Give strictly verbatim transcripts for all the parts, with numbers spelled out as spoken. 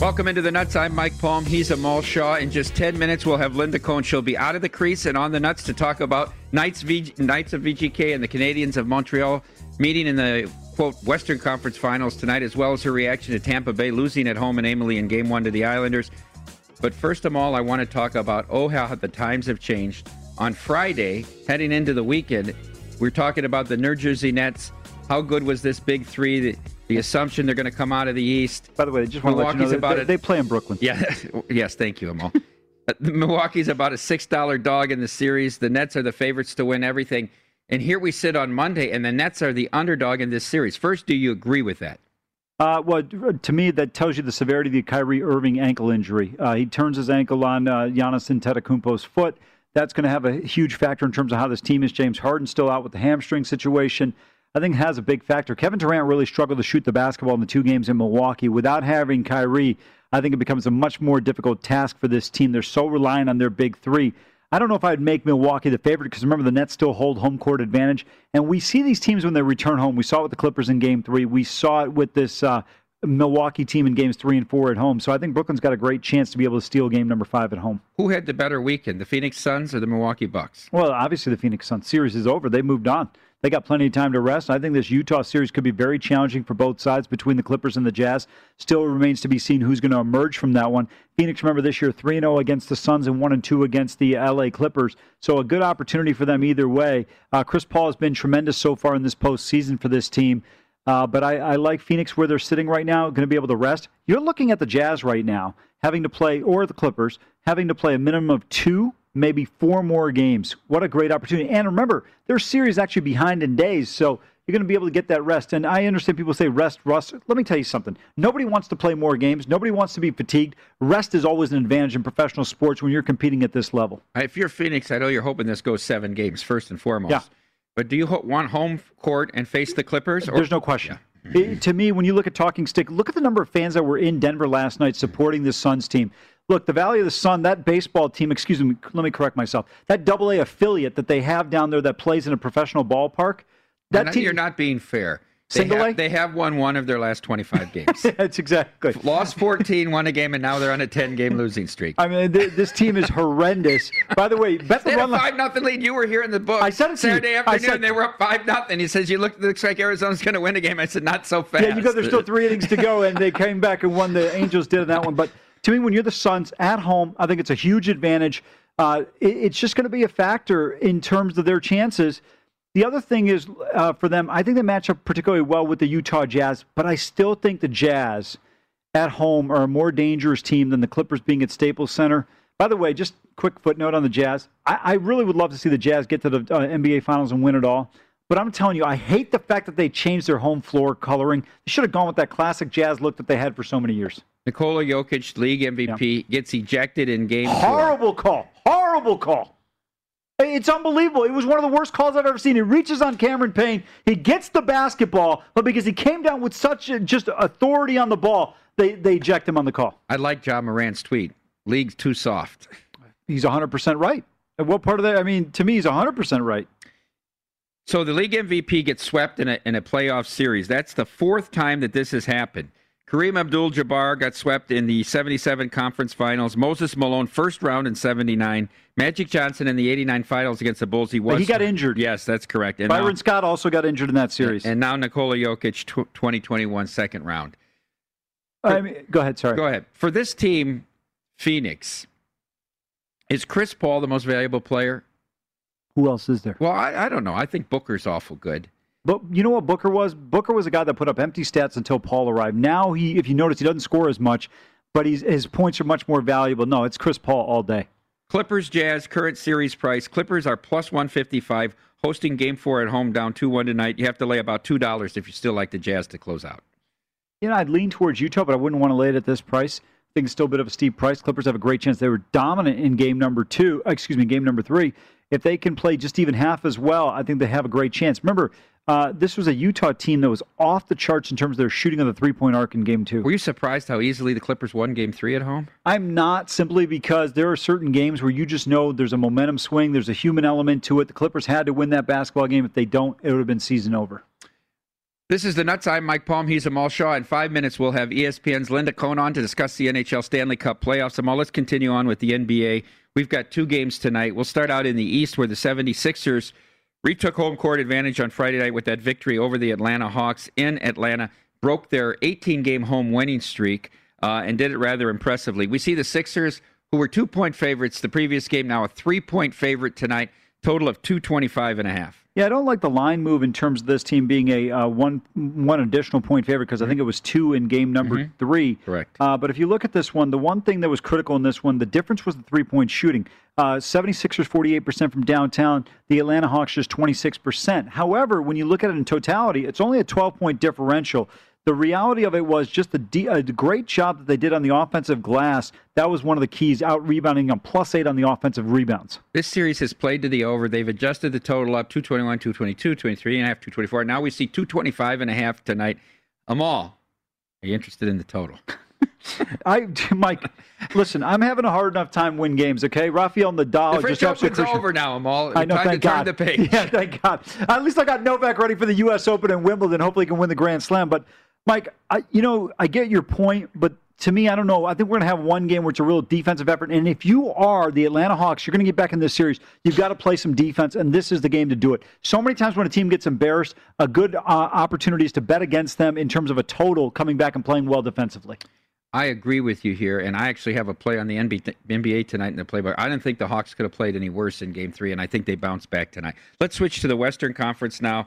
Welcome into the Nuts. I'm Mike Palm. He's Amal Shaw. In just ten minutes, we'll have Linda Cohn. She'll be out of the crease and on the nuts to talk about Knights, v- Knights of V G K and the Canadiens of Montreal meeting in the, quote, Western Conference Finals tonight, as well as her reaction to Tampa Bay losing at home in Amalie in Game one to the Islanders. But first of all, I want to talk about, oh, how the times have changed. On Friday, heading into the weekend, we're talking about the New Jersey Nets. How good was this big three? The, the assumption they're going to come out of the East. By the way, I just want Milwaukee's to let you know, they, they play in Brooklyn. Yeah, yes, thank you, Amal. Milwaukee's about a six dollar dog in the series. The Nets are the favorites to win everything. And here we sit on Monday, and the Nets are the underdog in this series. First, do you agree with that? Uh, well, to me, that tells you the severity of the Kyrie Irving ankle injury. Uh, he turns his ankle on uh, Giannis Antetokounmpo's foot. That's going to have a huge factor in terms of how this team is. James Harden still out with the hamstring situation. I think has a big factor. Kevin Durant really struggled to shoot the basketball in the two games in Milwaukee. Without having Kyrie, I think it becomes a much more difficult task for this team. They're so reliant on their big three. I don't know if I'd make Milwaukee the favorite because, remember, the Nets still hold home court advantage. And we see these teams when they return home. We saw it with the Clippers in Game three. We saw it with this uh, Milwaukee team in Games three and four at home. So I think Brooklyn's got a great chance to be able to steal Game number five at home. Who had the better weekend, the Phoenix Suns or the Milwaukee Bucks? Well, obviously the Phoenix Suns series is over. They moved on. They got plenty of time to rest. I think this Utah series could be very challenging for both sides between the Clippers and the Jazz. Still remains to be seen who's going to emerge from that one. Phoenix, remember, this year three and oh against the Suns and one and two against the L A Clippers. So a good opportunity for them either way. Uh, Chris Paul has been tremendous so far in this postseason for this team. Uh, but I, I like Phoenix where they're sitting right now, going to be able to rest. You're looking at the Jazz right now, having to play, or the Clippers, having to play a minimum of two, maybe four more games. What a great opportunity. And remember, their series actually behind in days, so you're going to be able to get that rest. And I understand people say rest, rest. Let me tell you something. Nobody wants to play more games. Nobody wants to be fatigued. Rest is always an advantage in professional sports when you're competing at this level. If you're Phoenix, I know you're hoping this goes seven games, first and foremost. Yeah. But do you want home court and face the Clippers? Or? There's no question. Yeah. It, to me, when you look at Talking Stick, look at the number of fans that were in Denver last night supporting this Suns team. Look, the Valley of the Sun, that baseball team, excuse me, let me correct myself, that double A affiliate that they have down there that plays in a professional ballpark, that now team, you're not being fair. Single they have, A? They have won one of their last twenty-five games. That's exactly. Lost fourteen, won a game, and now they're on a ten-game losing streak. I mean, th- this team is horrendous. By the way, bet the they run had a five nothing lead. You were here in the book. I said it Saturday to afternoon. Said, they were up five nothing. He says, "You look looks like Arizona's going to win a game." I said, "Not so fast." Yeah, you go. There's still three innings to go, and they came back and won. The Angels did in that one. But to me, when you're the Suns at home, I think it's a huge advantage. Uh, it, it's just going to be a factor in terms of their chances. The other thing is uh, for them, I think they match up particularly well with the Utah Jazz, but I still think the Jazz at home are a more dangerous team than the Clippers being at Staples Center. By the way, just quick footnote on the Jazz. I, I really would love to see the Jazz get to the uh, N B A Finals and win it all, but I'm telling you, I hate the fact that they changed their home floor coloring. They should have gone with that classic Jazz look that they had for so many years. Nikola Jokic, league M V P, yeah. gets ejected in game Horrible four. call. Horrible call. It's unbelievable. It was one of the worst calls I've ever seen. He reaches on Cameron Payne. He gets the basketball, but because he came down with such a, just authority on the ball, they, they eject him on the call. I like Ja Morant's tweet. League's too soft. He's one hundred percent right. And what part of that? I mean, to me, he's one hundred percent right. So the league M V P gets swept in a, in a playoff series. That's the fourth time that this has happened. Kareem Abdul-Jabbar got swept in the seventy-seven conference finals. Moses Malone, first round in seventy-nine. Magic Johnson in the eighty-nine finals against the Bulls. He was. But he got injured. Yes, that's correct. And Byron now, Scott also got injured in that series. And now Nikola Jokic, twenty twenty-one second round. For, I mean, go ahead, sorry. Go ahead. For this team, Phoenix, is Chris Paul the most valuable player? Who else is there? Well, I, I don't know. I think Booker's awful good. But you know what Booker was? Booker was a guy that put up empty stats until Paul arrived. Now, he, if you notice, he doesn't score as much, but he's, his points are much more valuable. No, it's Chris Paul all day. Clippers, Jazz, current series price. Clippers are plus one fifty-five, hosting game four at home, down two one tonight. You have to lay about two dollars if you still like the Jazz to close out. You know, I'd lean towards Utah, but I wouldn't want to lay it at this price. I think it's still a bit of a steep price. Clippers have a great chance. They were dominant in game number two, excuse me, game number three. If they can play just even half as well, I think they have a great chance. Remember, Uh, this was a Utah team that was off the charts in terms of their shooting on the three-point arc in Game two. Were you surprised how easily the Clippers won Game three at home? I'm not, simply because there are certain games where you just know there's a momentum swing, there's a human element to it. The Clippers had to win that basketball game. If they don't, it would have been season over. This is The Nuts. I'm Mike Palm. He's Amal Shaw. In five minutes, we'll have E S P N's Linda Cohn on to discuss the N H L Stanley Cup playoffs. Amal, let's continue on with the N B A. We've got two games tonight. We'll start out in the East, where the seventy-sixers retook home court advantage on Friday night with that victory over the Atlanta Hawks in Atlanta, broke their eighteen-game home winning streak, uh, and did it rather impressively. We see the Sixers, who were two-point favorites the previous game, now a three-point favorite tonight, total of two twenty-five and a half. Yeah, I don't like the line move in terms of this team being a uh, one one additional point favorite, because I think it was two in game number mm-hmm. three. Correct. Uh, but if you look at this one, the one thing that was critical in this one, the difference was the three-point shooting. Uh, seventy-sixers, forty-eight percent from downtown. The Atlanta Hawks, just twenty-six percent. However, when you look at it in totality, it's only a twelve-point differential. The reality of it was just the, de- uh, the great job that they did on the offensive glass. That was one of the keys, out-rebounding on plus eight on the offensive rebounds. This series has played to the over. They've adjusted the total up, two twenty-one, two twenty-two, twenty-three and a half, two twenty-four. Now we see two twenty-five and a half tonight. Amal, are you interested in the total? I, Mike, listen, I'm having a hard enough time win games, okay? Rafael Nadal. The French just Open's over now, Amal. I know, thank God. Time to turn the page. Yeah, thank God. At least I got Novak ready for the U S Open and Wimbledon. Hopefully he can win the Grand Slam, but Mike, I, you know, I get your point, but to me, I don't know. I think we're going to have one game where it's a real defensive effort, and if you are the Atlanta Hawks, you're going to get back in this series. You've got to play some defense, and this is the game to do it. So many times when a team gets embarrassed, a good uh, opportunity is to bet against them in terms of a total coming back and playing well defensively. I agree with you here, and I actually have a play on the N B A tonight in the playbook. I didn't think the Hawks could have played any worse in Game three, and I think they bounced back tonight. Let's switch to the Western Conference now.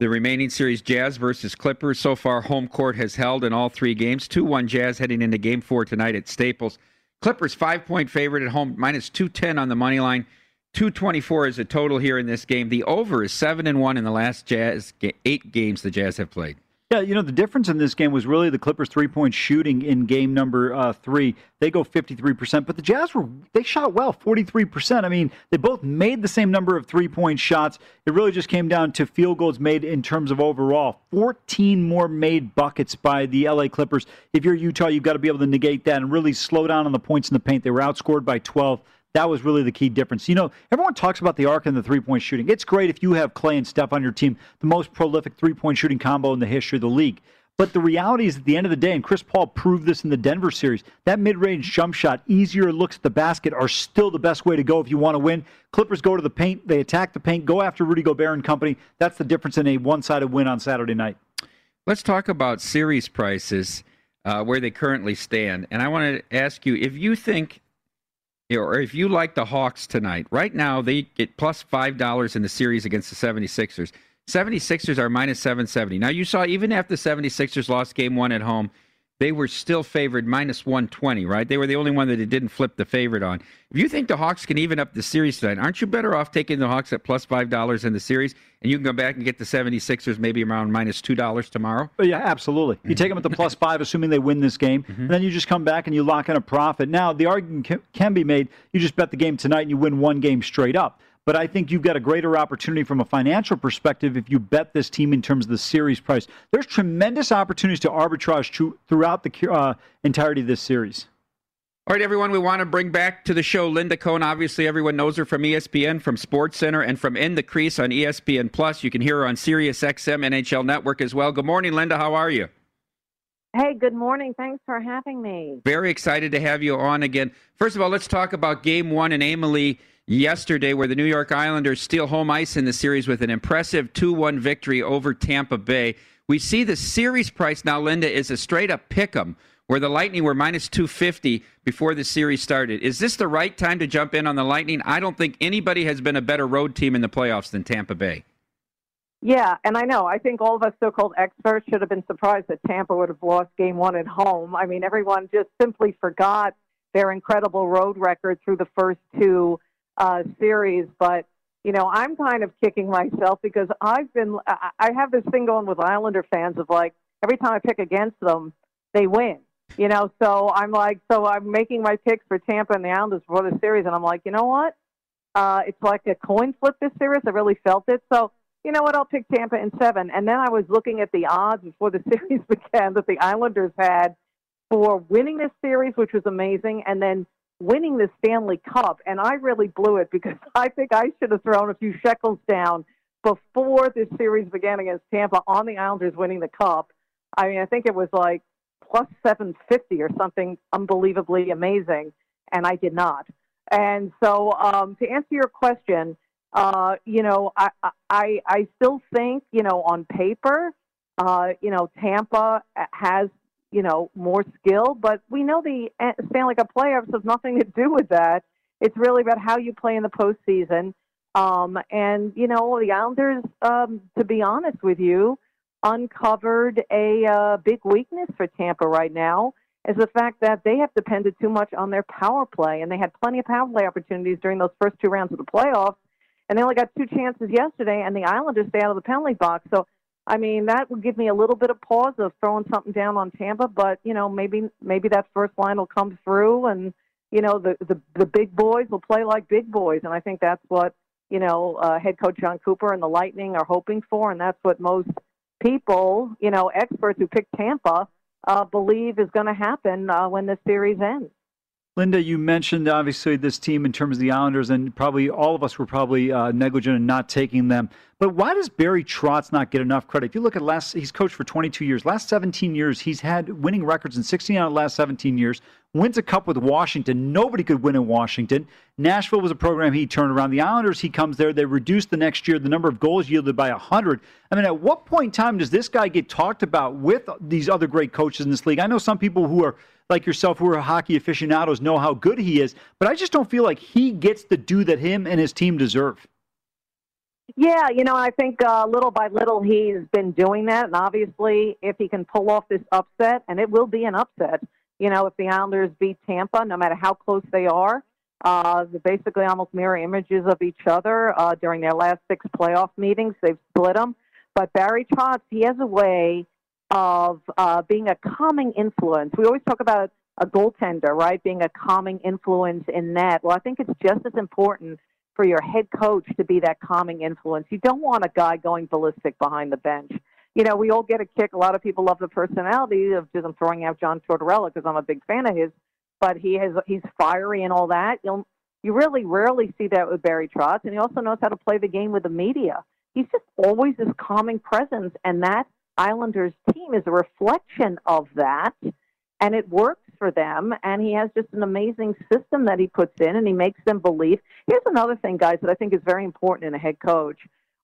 The remaining series, Jazz versus Clippers. So far, home court has held in all three games. two one Jazz heading into game four tonight at Staples. Clippers, five-point favorite at home, minus two ten on the money line. two twenty-four is the total here in this game. The over is seven and one in the last Jazz eight games the Jazz have played. Yeah, you know, the difference in this game was really the Clippers' three-point shooting in game number uh, three. They go fifty-three percent, but the Jazz, were they shot well, forty-three percent. I mean, they both made the same number of three-point shots. It really just came down to field goals made in terms of overall. fourteen more made buckets by the L A Clippers. If you're Utah, you've got to be able to negate that and really slow down on the points in the paint. They were outscored by twelve. That was really the key difference. You know, everyone talks about the arc and the three-point shooting. It's great if you have Clay and Steph on your team, the most prolific three-point shooting combo in the history of the league. But the reality is, at the end of the day, and Chris Paul proved this in the Denver series, that mid-range jump shot, easier looks at the basket are still the best way to go if you want to win. Clippers go to the paint. They attack the paint. Go after Rudy Gobert and company. That's the difference in a one-sided win on Saturday night. Let's talk about series prices, uh, where they currently stand. And I want to ask you, if you think, or if you like the Hawks tonight, right now they get plus five dollars in the series against the seventy-sixers. seventy-sixers are minus seven seventy. Now, you saw even after the seventy-sixers lost game one at home, they were still favored minus one twenty, right? They were the only one that it didn't flip the favorite on. If you think the Hawks can even up the series tonight, aren't you better off taking the Hawks at plus five dollars in the series, and you can go back and get the seventy-sixers maybe around minus two dollars tomorrow? Yeah, absolutely. You take them at the plus five, assuming they win this game, mm-hmm. and then you just come back and you lock in a profit. Now, the argument can be made, you just bet the game tonight and you win one game straight up. But I think you've got a greater opportunity from a financial perspective if you bet this team in terms of the series price. There's tremendous opportunities to arbitrage throughout the uh, entirety of this series. All right, everyone, we want to bring back to the show Linda Cohn. Obviously, everyone knows her from E S P N, from SportsCenter, and from In the Crease on E S P N Plus. You can hear her on Sirius X M N H L Network as well. Good morning, Linda. How are you? Hey, good morning. Thanks for having me. Very excited to have you on again. First of all, let's talk about Game one and Amelie yesterday, where the New York Islanders steal home ice in the series with an impressive two one victory over Tampa Bay. We see the series price now, Linda, is a straight-up pick'em, where the Lightning were minus two fifty before the series started. Is this the right time to jump in on the Lightning? I don't think anybody has been a better road team in the playoffs than Tampa Bay. Yeah, and I know. I think all of us so-called experts should have been surprised that Tampa would have lost Game one at home. I mean, everyone just simply forgot their incredible road record through the first two Uh, series, but you know, I'm kind of kicking myself because I've been, I, I have this thing going with Islander fans of like, every time I pick against them, they win, you know, so I'm like, so I'm making my picks for Tampa and the Islanders for the series, and I'm like, you know what, uh, it's like a coin flip this series, I really felt it, so you know what, I'll pick Tampa in seven, and then I was looking at the odds before the series began that the Islanders had for winning this series, which was amazing, and then winning the Stanley Cup, and I really blew it because I think I should have thrown a few shekels down before this series began against Tampa on the Islanders winning the Cup. I mean, I think it was like plus seven fifty or something unbelievably amazing, and I did not. And so um, to answer your question, uh, you know, I, I, I still think, you know, on paper, uh, you know, Tampa has you know, more skill, but we know the Stanley Cup playoffs have nothing to do with that. It's really about how you play in the postseason. Um, and, you know, the Islanders, um, to be honest with you, uncovered a uh, big weakness for Tampa right now is the fact that they have depended too much on their power play, and they had plenty of power play opportunities during those first two rounds of the playoffs, and they only got two chances yesterday, and the Islanders stay out of the penalty box. So I mean, that would give me a little bit of pause of throwing something down on Tampa, but, you know, maybe maybe that first line will come through and, you know, the, the, the big boys will play like big boys. And I think that's what, you know, uh, head coach John Cooper and the Lightning are hoping for. And that's what most people, you know, experts who pick Tampa uh, believe is going to happen uh, when this series ends. Linda, you mentioned, obviously, this team in terms of the Islanders, and probably all of us were probably uh, negligent in not taking them. But why does Barry Trotz not get enough credit? If you look at last, he's coached for twenty-two years. Last seventeen years, he's had winning records in sixteen out of the last seventeen years. Wins a cup with Washington. Nobody could win in Washington. Nashville was a program he turned around. The Islanders, he comes there. They reduced the next year the number of goals yielded by one hundred. I mean, at what point in time does this guy get talked about with these other great coaches in this league? I know some people who are like yourself, who are hockey aficionados, know how good he is, but I just don't feel like he gets the due that him and his team deserve. Yeah, you know, I think uh, little by little he's been doing that, and obviously if he can pull off this upset, and it will be an upset, you know, if the Islanders beat Tampa, no matter how close they are, uh, they're basically almost mirror images of each other uh, during their last six playoff meetings. They've split them, but Barry Trotz, he has a way of uh, being a calming influence. We always talk about a goaltender, right, being a calming influence in net. Well, I think it's just as important for your head coach to be that calming influence. You don't want a guy going ballistic behind the bench. You know, we all get a kick. A lot of people love the personality of just, I'm throwing out John Tortorella because I'm a big fan of his, but he has he's fiery and all that. You'll You really rarely see that with Barry Trotz, and he also knows how to play the game with the media. He's just always this calming presence, and that Islanders team is a reflection of that, and it works for them, and he has just an amazing system that he puts in, and he makes them believe. Here's another thing, guys, that I think is very important in a head coach.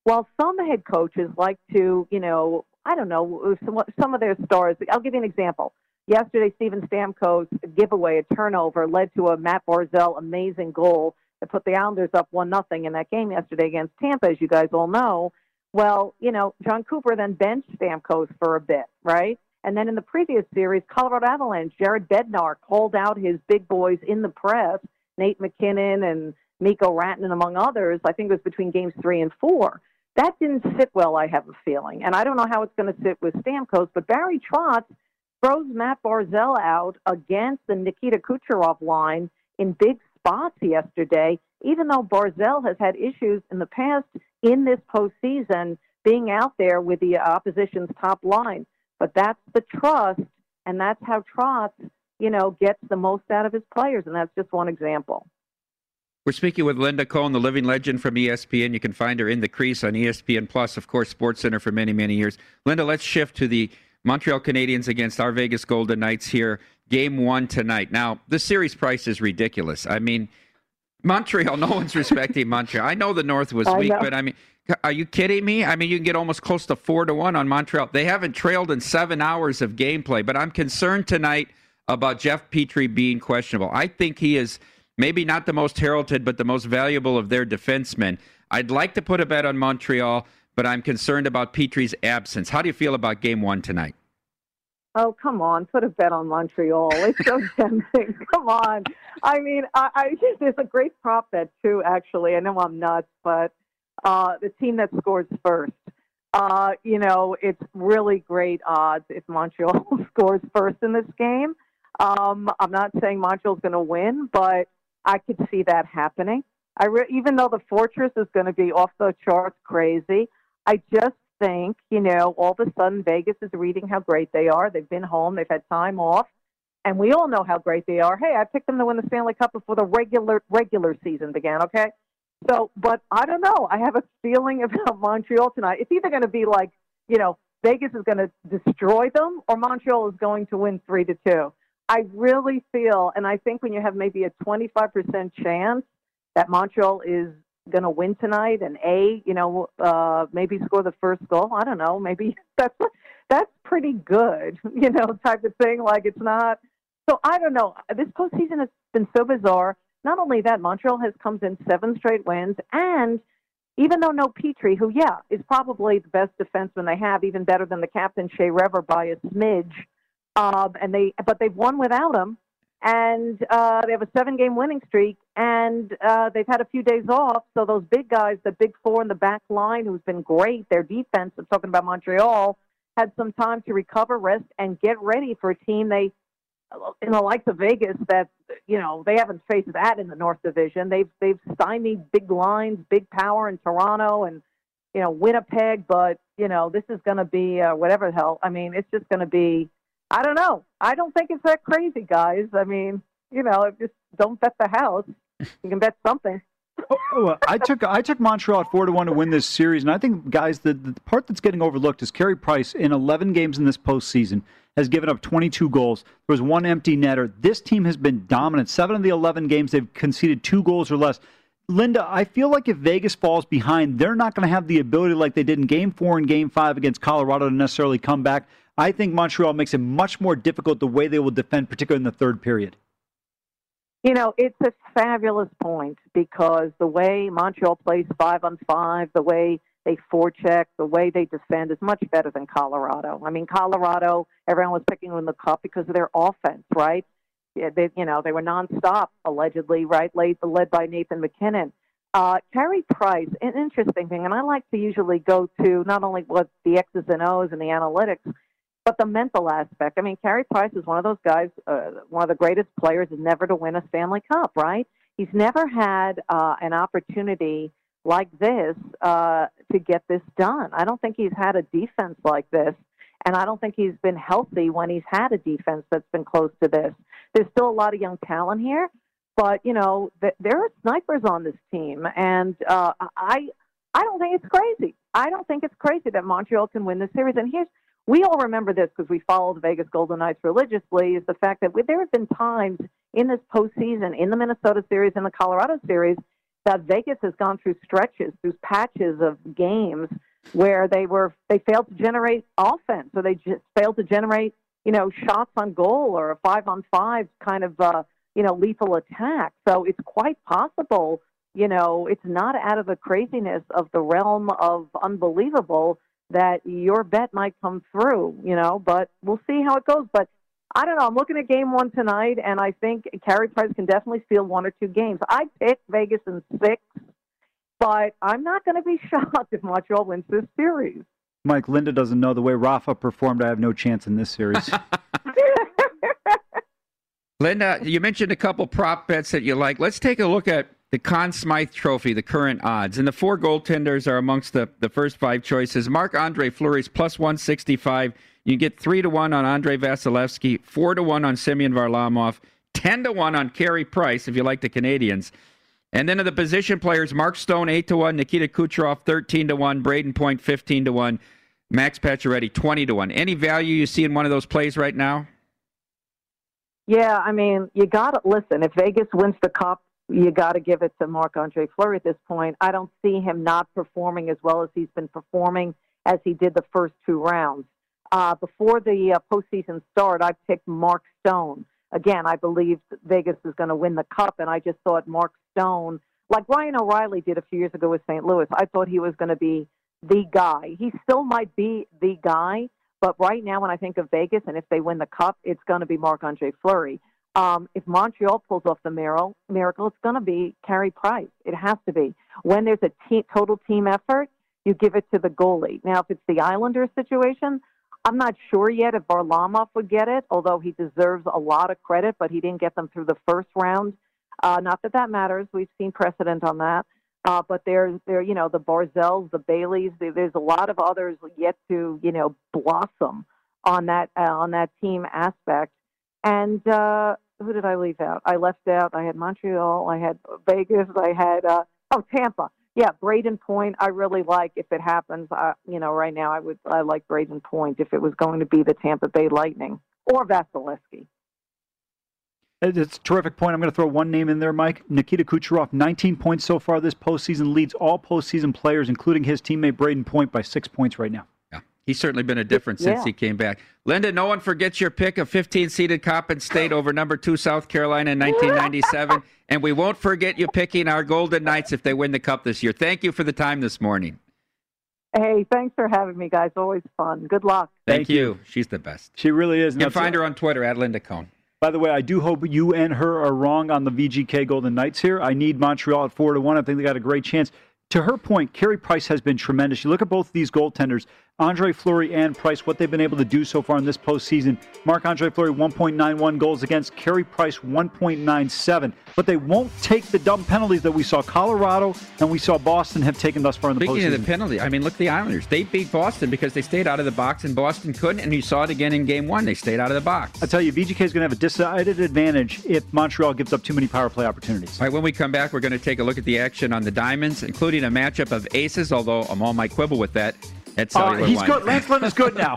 While some head coaches like to, you know, I don't know, some, some of their stars, I'll give you an example. Yesterday, Steven Stamkos' giveaway, a turnover, led to a Matt Barzal amazing goal that put the Islanders up one nothing in that game yesterday against Tampa, as you guys all know. Well, you know, John Cooper then benched Stamkos for a bit, right? And then in the previous series, Colorado Avalanche, Jared Bednar called out his big boys in the press, Nate McKinnon and Mikko Rantanen, among others. I think it was between games three and four. That didn't sit well, I have a feeling. And I don't know how it's going to sit with Stamkos, but Barry Trotz throws Matt Barzal out against the Nikita Kucherov line in big spots yesterday, even though Barzal has had issues in the past in this postseason being out there with the opposition's top line. But that's the trust, and that's how Trotz, you know, gets the most out of his players, and that's just one example. We're speaking with Linda Cohn, the living legend from E S P N. You can find her in the crease on E S P N Plus, of course, SportsCenter for many, many years. Linda, let's shift to the Montreal Canadiens against our Vegas Golden Knights here. Game one tonight. Now, this series price is ridiculous. I mean, Montreal, no one's respecting Montreal. I know the North was I weak, know. But I mean, are you kidding me? I mean, you can get almost close to four to one on Montreal. They haven't trailed in seven hours of gameplay, but I'm concerned tonight about Jeff Petrie being questionable. I think he is maybe not the most heralded, but the most valuable of their defensemen. I'd like to put a bet on Montreal, but I'm concerned about Petrie's absence. How do you feel about game one tonight? Oh, come on. Put a bet on Montreal. It's so tempting. Come on. I mean, I, I there's a great prop bet, too, actually. I know I'm nuts, but uh, the team that scores first. Uh, you know, it's really great odds if Montreal scores first in this game. Um, I'm not saying Montreal's going to win, but I could see that happening. I re- even though the Fortress is going to be off the charts crazy, I just think, you know, all of a sudden Vegas is reading how great they are. They've been home. They've had time off. And we all know how great they are. Hey, I picked them to win the Stanley Cup before the regular regular season began, okay? So, but I don't know. I have a feeling about Montreal tonight. It's either going to be like, you know, Vegas is going to destroy them or Montreal is going to win three to two. I really feel, and I think when you have maybe a twenty-five percent chance that Montreal is going to win tonight and a you know uh maybe score the first goal, I don't know, maybe that's that's pretty good, you know, type of thing. Like, it's not, so I don't know, this postseason has been so bizarre. Not only that, Montreal has comes in seven straight wins, and even though no Petrie, who yeah is probably the best defenseman they have, even better than the captain Shea Weber by a smidge, um and they but they've won without him. And uh, they have a seven-game winning streak, and uh, they've had a few days off. So those big guys, the big four in the back line, who's been great, their defense, I'm talking about Montreal, had some time to recover, rest, and get ready for a team they, in the likes of Vegas, that, you know, they haven't faced that in the North Division. They've they've stymied big lines, big power in Toronto and, you know, Winnipeg. But, you know, this is going to be uh, whatever the hell. I mean, it's just going to be, I don't know. I don't think it's that crazy, guys. I mean, you know, just don't bet the house. You can bet something. oh, oh, I took I took Montreal at four to one to win this series, and I think, guys, the, the part that's getting overlooked is Carey Price in eleven games in this postseason has given up twenty-two goals. There was one empty netter. This team has been dominant. Seven of the eleven games, they've conceded two goals or less. Linda, I feel like if Vegas falls behind, they're not going to have the ability like they did in Game Four and Game Five against Colorado to necessarily come back. I think Montreal makes it much more difficult the way they will defend, particularly in the third period. You know, it's a fabulous point, because the way Montreal plays five on five, the way they forecheck, the way they defend is much better than Colorado. I mean, Colorado, everyone was picking them in the cup because of their offense, right? Yeah, they, you know, they were nonstop, allegedly, right, late, led by Nathan McKinnon. Uh, Carey Price, an interesting thing, and I like to usually go to not only what the X's and O's and the analytics, but the mental aspect. I mean, Carey Price is one of those guys, uh, one of the greatest players never to win a Stanley Cup, right? He's never had uh, an opportunity like this uh, to get this done. I don't think he's had a defense like this, and I don't think he's been healthy when he's had a defense that's been close to this. There's still a lot of young talent here, But, you know, th- there are snipers on this team, and uh, I I don't think it's crazy. I don't think it's crazy that Montreal can win this series. And here's, we all remember this because we follow the Vegas Golden Knights religiously, is the fact that we, there have been times in this postseason, in the Minnesota series, in the Colorado series, that Vegas has gone through stretches, through patches of games where they were they failed to generate offense, or they just failed to generate, you know, shots on goal or a five-on-five kind of, uh, you know, lethal attack. So it's quite possible, you know, it's not out of the craziness of the realm of unbelievable that your bet might come through, you know, but we'll see how it goes. But I don't know. I'm looking at game one tonight, and I think Carey Price can definitely steal one or two games. I picked Vegas in six, but I'm not going to be shocked if Montreal wins this series. Mike, Linda doesn't know. The way Rafa performed, I have no chance in this series. Linda, you mentioned a couple prop bets that you like. Let's take a look at the Conn Smythe Trophy, the current odds. And the four goaltenders are amongst the, the first five choices. Marc-Andre Fleury's plus one sixty-five. You can get three to one on Andre Vasilevsky, four to one on Semyon Varlamov, ten to one on Carey Price, if you like the Canadians. And then of the position players, Mark Stone eight to one, Nikita Kucherov thirteen to one, Braden Point fifteen to one, Max Pacioretty twenty to one. Any value you see in one of those plays right now? Yeah, I mean, you got to listen. If Vegas wins the cup, you got to give it to Marc-Andre Fleury at this point. I don't see him not performing as well as he's been performing as he did the first two rounds. Uh, before the uh, postseason start, I picked Mark Stone. Again, I believed Vegas was going to win the cup, and I just thought Mark Stone, like Ryan O'Reilly did a few years ago with Saint Louis, I thought he was going to be the guy. He still might be the guy, but right now when I think of Vegas and if they win the cup, it's going to be Marc-Andre Fleury. Um, if Montreal pulls off the miracle, it's going to be Carey Price. It has to be. When there's a te- total team effort, you give it to the goalie. Now, if it's the Islanders situation, I'm not sure yet if Varlamov would get it, although he deserves a lot of credit, but he didn't get them through the first round. Uh, not that that matters. We've seen precedent on that. Uh, but there's, there, you know, the Barzals, the Baileys, there, there's a lot of others yet to, you know, blossom on that uh, on that team aspect. And uh, who did I leave out? I left out. I had Montreal. I had Vegas. I had, uh, oh, Tampa. Yeah, Braden Point, I really like. If it happens, uh, you know, right now I would I like Braden Point if it was going to be the Tampa Bay Lightning or Vasilevsky. It's a terrific point. I'm going to throw one name in there, Mike. Nikita Kucherov, nineteen points so far this postseason, leads all postseason players, including his teammate Braden Point, by six points right now. Yeah, he's certainly been a difference yeah. since he came back. Linda, no one forgets your pick of fifteen-seeded Coppin State over number two South Carolina in nineteen ninety-seven. And we won't forget you picking our Golden Knights if they win the cup this year. Thank you for the time this morning. Hey, thanks for having me, guys. Always fun. Good luck. Thank, Thank you. you. She's the best. She really is. You can find her on Twitter, at Linda Cohn. By the way, I do hope you and her are wrong on the V G K Golden Knights here. I need Montreal at four to one. I think they got a great chance. To her point, Carey Price has been tremendous. You look at both these goaltenders, Andre Fleury and Price, what they've been able to do so far in this postseason. Marc-Andre Fleury, one point nine one goals against. Carey Price, one point nine seven. But they won't take the dumb penalties that we saw Colorado and we saw Boston have taken thus far in the Speaking postseason. Speaking of the penalty, I mean, look at the Islanders. They beat Boston because they stayed out of the box, and Boston couldn't, and you saw it again in Game one. They stayed out of the box. I tell you, V G K is going to have a decided advantage if Montreal gives up too many power play opportunities. All right, when we come back, we're going to take a look at the action on the Diamonds, including a matchup of aces, although Amal might quibble with that. That's uh, he's good. Lance Lynn is good now.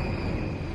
screamed.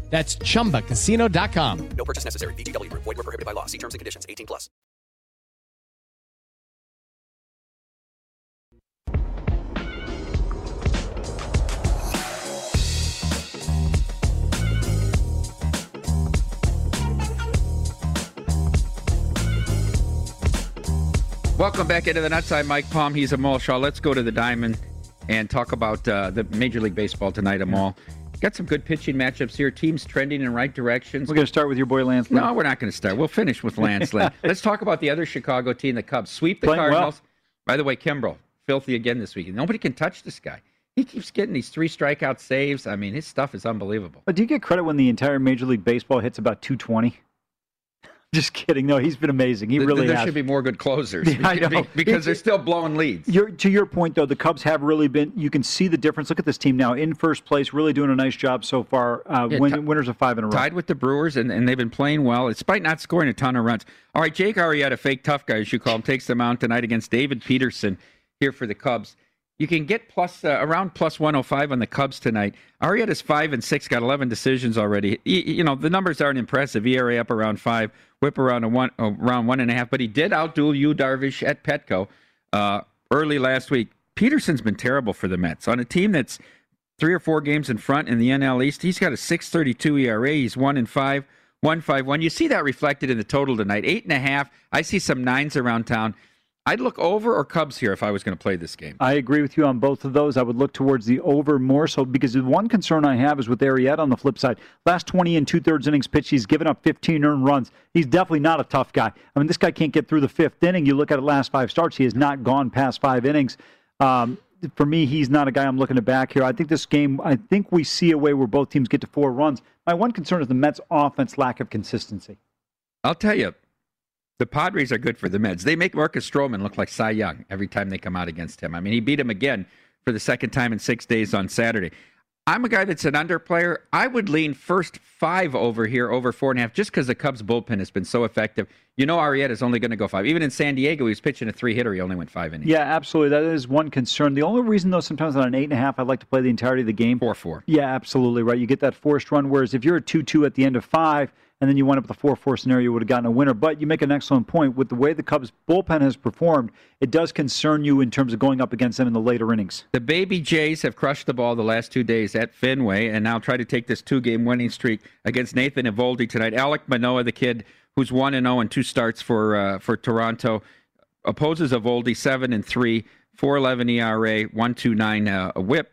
That's chumba casino dot com. No purchase necessary. V G W Group. Void where prohibited by law. See terms and conditions. eighteen plus. Welcome back into the Nuts. I'm Mike Palm. He's Amal Shaw. Let's go to the diamond and talk about uh, the Major League Baseball tonight, Amal. Yeah. Got some good pitching matchups here. Teams trending in the right directions. We're going to start with your boy Lance Lynn. No, we're not going to start. We'll finish with Lance Lynn. Let's talk about the other Chicago team, the Cubs. Sweep the Playing Cardinals. Well. By the way, Kimbrel, filthy again this week. Nobody can touch this guy. He keeps getting these three strikeout saves. I mean, his stuff is unbelievable. But do you get credit when the entire Major League Baseball hits about two twenty? Just kidding. No, he's been amazing. He really there has. There should be more good closers. Yeah, I know. Because it's, they're still blowing leads. You're, to your point, though, the Cubs have really been – you can see the difference. Look at this team now in first place, really doing a nice job so far. Uh, yeah, win, t- winners of five in a row. Tied with the Brewers, and, and they've been playing well, despite not scoring a ton of runs. All right, Jake Arrieta, fake tough guy, as you call him, takes the mound tonight against David Peterson here for the Cubs. You can get plus uh, around plus one oh five on the Cubs tonight. Arrieta's five and six, got eleven decisions already. He, you know, the numbers aren't impressive. E R A up around five, whip around a one, around one and a half. But he did outduel Yu Darvish at Petco uh, early last week. Peterson's been terrible for the Mets. On a team that's three or four games in front in the N L East, he's got a six thirty-two E R A. He's one and five, one five one. You see that reflected in the total tonight. eight and a half. I see some nines around town. I'd look over or Cubs here if I was going to play this game. I agree with you on both of those. I would look towards the over more so because the one concern I have is with Arrieta on the flip side. Last twenty and two-thirds innings pitched, he's given up fifteen earned runs. He's definitely not a tough guy. I mean, this guy can't get through the fifth inning. You look at it last five starts, he has not gone past five innings. Um, for me, he's not a guy I'm looking to back here. I think this game, I think we see a way where both teams get to four runs. My one concern is the Mets' offense lack of consistency. I'll tell you. The Padres are good for the Mets. They make Marcus Stroman look like Cy Young every time they come out against him. I mean, he beat him again for the second time in six days on Saturday. I'm a guy that's an under player. I would lean first five over here, over four and a half, just because the Cubs' bullpen has been so effective. You know Arrieta's only going to go five. Even in San Diego, he was pitching a three-hitter. He only went five innings. Yeah, absolutely. That is one concern. The only reason, though, sometimes on an eight and a half, I like to play the entirety of the game. Four, four. Yeah, absolutely right. You get that forced run, whereas if you're a two-two at the end of five, and then you wind up with a four four scenario, you would have gotten a winner. But you make an excellent point. With the way the Cubs' bullpen has performed, it does concern you in terms of going up against them in the later innings. The Baby Jays have crushed the ball the last two days at Fenway and now try to take this two-game winning streak against Nathan Eovaldi tonight. Alek Manoah, the kid who's one and oh and two starts for uh, for Toronto, opposes Eovaldi seven and three, four eleven E R A, one twenty-nine uh, a whip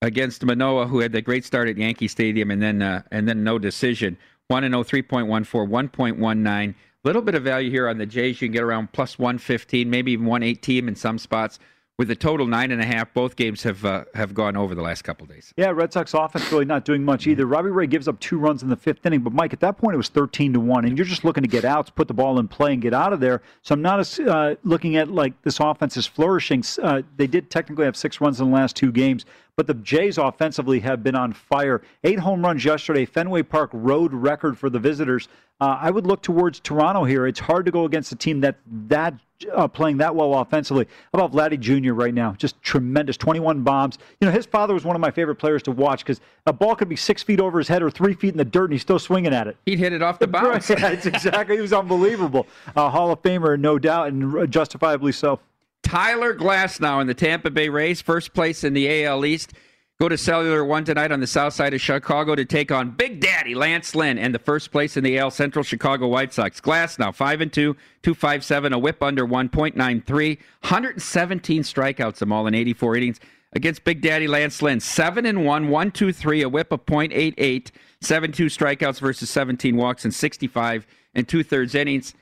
against Manoah, who had that great start at Yankee Stadium and then uh, and then no decision. one and oh, three point one four, one point one nine. Little bit of value here on the Jays. You can get around plus one fifteen, maybe even one eighteen in some spots. With a total nine and a half, both games have uh, have gone over the last couple of days. Yeah, Red Sox offense really not doing much either. Robbie Ray gives up two runs in the fifth inning, but, Mike, at that point it was thirteen to one, and you're just looking to get outs, put the ball in play, and get out of there. So I'm not as, uh, looking at, like, this offense is flourishing. Uh, they did technically have six runs in the last two games, but the Jays offensively have been on fire. Eight home runs yesterday, Fenway Park road record for the visitors. Uh, I would look towards Toronto here. It's hard to go against a team that that uh, playing that well offensively. How about Vladdy Junior right now? Just tremendous, twenty-one bombs. You know, his father was one of my favorite players to watch because a ball could be six feet over his head or three feet in the dirt, and he's still swinging at it. He'd hit it off the bounce. Yeah, it's exactly. He was unbelievable. Uh, Hall of Famer, no doubt, and justifiably so. Tyler Glass now in the Tampa Bay Rays, first place in the A L East. Go to Cellular One tonight on the south side of Chicago to take on Big Daddy Lance Lynn and the first place in the A L Central Chicago White Sox. Glass now five and two, two fifty-seven, a whip under one point nine three, one hundred seventeen strikeouts, them all in eighty-four innings against Big Daddy Lance Lynn. seven and one, one twenty-three, a whip of point eight eight, seventy-two strikeouts versus seventeen walks in sixty-five and two-thirds innings.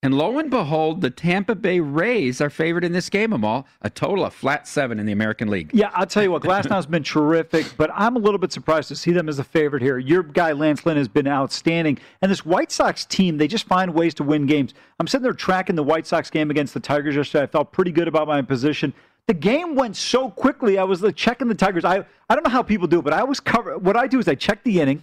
And lo and behold, the Tampa Bay Rays are favored in this game, Amal. A total of flat seven in the American League. Yeah, I'll tell you what, Glasnow's been terrific, but I'm a little bit surprised to see them as a favorite here. Your guy, Lance Lynn, has been outstanding. And this White Sox team, they just find ways to win games. I'm sitting there tracking the White Sox game against the Tigers yesterday. I felt pretty good about my position. The game went so quickly, I was checking the Tigers. I, I don't know how people do it, but I always cover. What I do is I check the inning.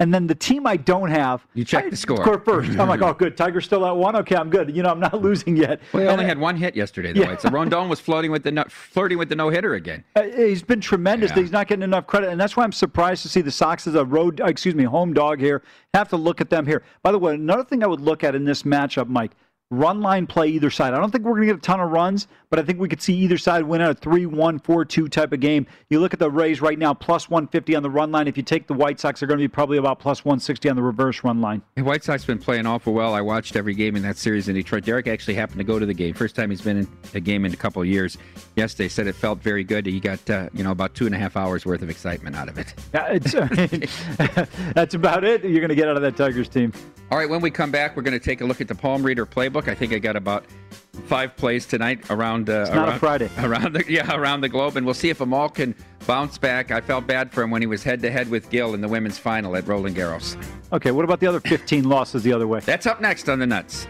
And then the team I don't have, you check I the score. Score first. I'm like, oh, good. Tiger's still at one. Okay, I'm good. You know, I'm not losing yet. Well, he only and, had one hit yesterday, though. Yeah. So Rondon was floating with the no, flirting with the no-hitter again. Uh, he's been tremendous. Yeah. He's not getting enough credit, and that's why I'm surprised to see the Sox as a road, excuse me, home dog here. Have to look at them here. By the way, another thing I would look at in this matchup, Mike. Run line play either side. I don't think we're going to get a ton of runs, but I think we could see either side win out a three one, four two type of game. You look at the Rays right now, plus one fifty on the run line. If you take the White Sox, they're going to be probably about plus one sixty on the reverse run line. The White Sox been playing awful well. I watched every game in that series in Detroit. Derek actually happened to go to the game. First time he's been in a game in a couple of years. Yes, they said it felt very good. He got uh, you know about two and a half hours worth of excitement out of it. Yeah, it's, that's about it. You're going to get out of that Tigers team. All right, when we come back, we're going to take a look at the Palm Reader playbook. I think I got about five plays tonight around uh, it's not around, a Friday. around the yeah around the globe, and we'll see if Amal can bounce back. I felt bad for him when he was head to head with Gil in the women's final at Roland Garros. Okay, what about the other fifteen losses the other way? That's up next on The Nuts.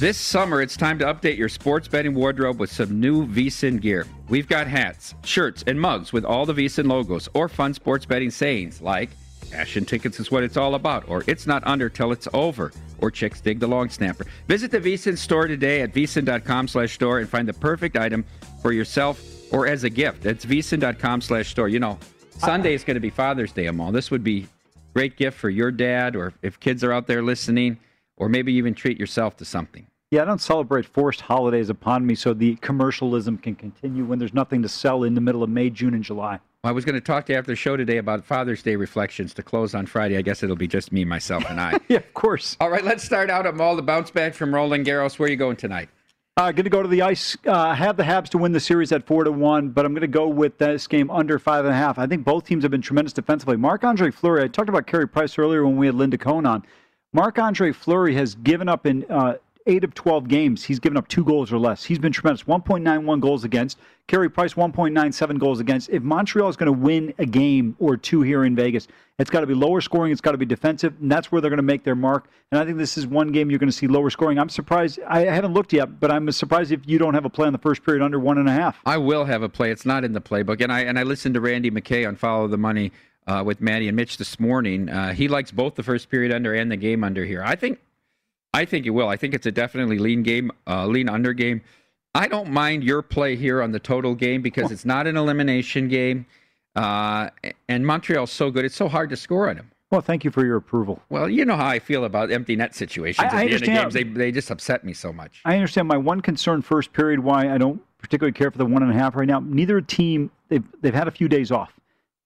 This summer, it's time to update your sports betting wardrobe with some new VSiN gear. We've got hats, shirts, and mugs with all the VSiN logos or fun sports betting sayings like cash and tickets is what it's all about, or it's not under till it's over, or chicks dig the long snapper. Visit the VSiN store today at vsin.com slash store and find the perfect item for yourself or as a gift. That's vsin.com slash store. You know, Sunday is going to be Father's Day, Amal. This would be a great gift for your dad, or if kids are out there listening, or maybe even treat yourself to something. Yeah, I don't celebrate forced holidays upon me, so the commercialism can continue when there's nothing to sell in the middle of May, June, and July. I was going to talk to you after the show today about Father's Day reflections to close on Friday. I guess it'll be just me, myself, and I. Yeah, of course. All right, let's start out at Amal, the bounce back from Roland Garros. Where are you going tonight? I'm uh, going to go to the ice. I uh, have the Habs to win the series at four to one, but I'm going to go with this game under five and a half. I think both teams have been tremendous defensively. Marc-Andre Fleury, I talked about Carey Price earlier when we had Linda Cohn on. Marc-Andre Fleury has given up in... Uh, eight of twelve games, he's given up two goals or less. He's been tremendous. one point nine one goals against. Carey Price, one point nine seven goals against. If Montreal is going to win a game or two here in Vegas, it's got to be lower scoring. It's got to be defensive, and that's where they're going to make their mark. And I think this is one game you're going to see lower scoring. I'm surprised. I haven't looked yet, but I'm surprised if you don't have a play in the first period under one and a half. I will have a play. It's not in the playbook. And I and I listened to Randy McKay on Follow the Money uh, with Maddie and Mitch this morning. Uh, he likes both the first period under and the game under here. I think I think you will. I think it's a definitely lean game, uh, lean under game. I don't mind your play here on the total game because it's not an elimination game. Uh, and Montreal's so good, it's so hard to score on them. Well, thank you for your approval. Well, you know how I feel about empty net situations I, at the end of games. They, they just upset me so much. I understand. My one concern first period why I don't particularly care for the one and a half right now, neither team, they've, they've had a few days off.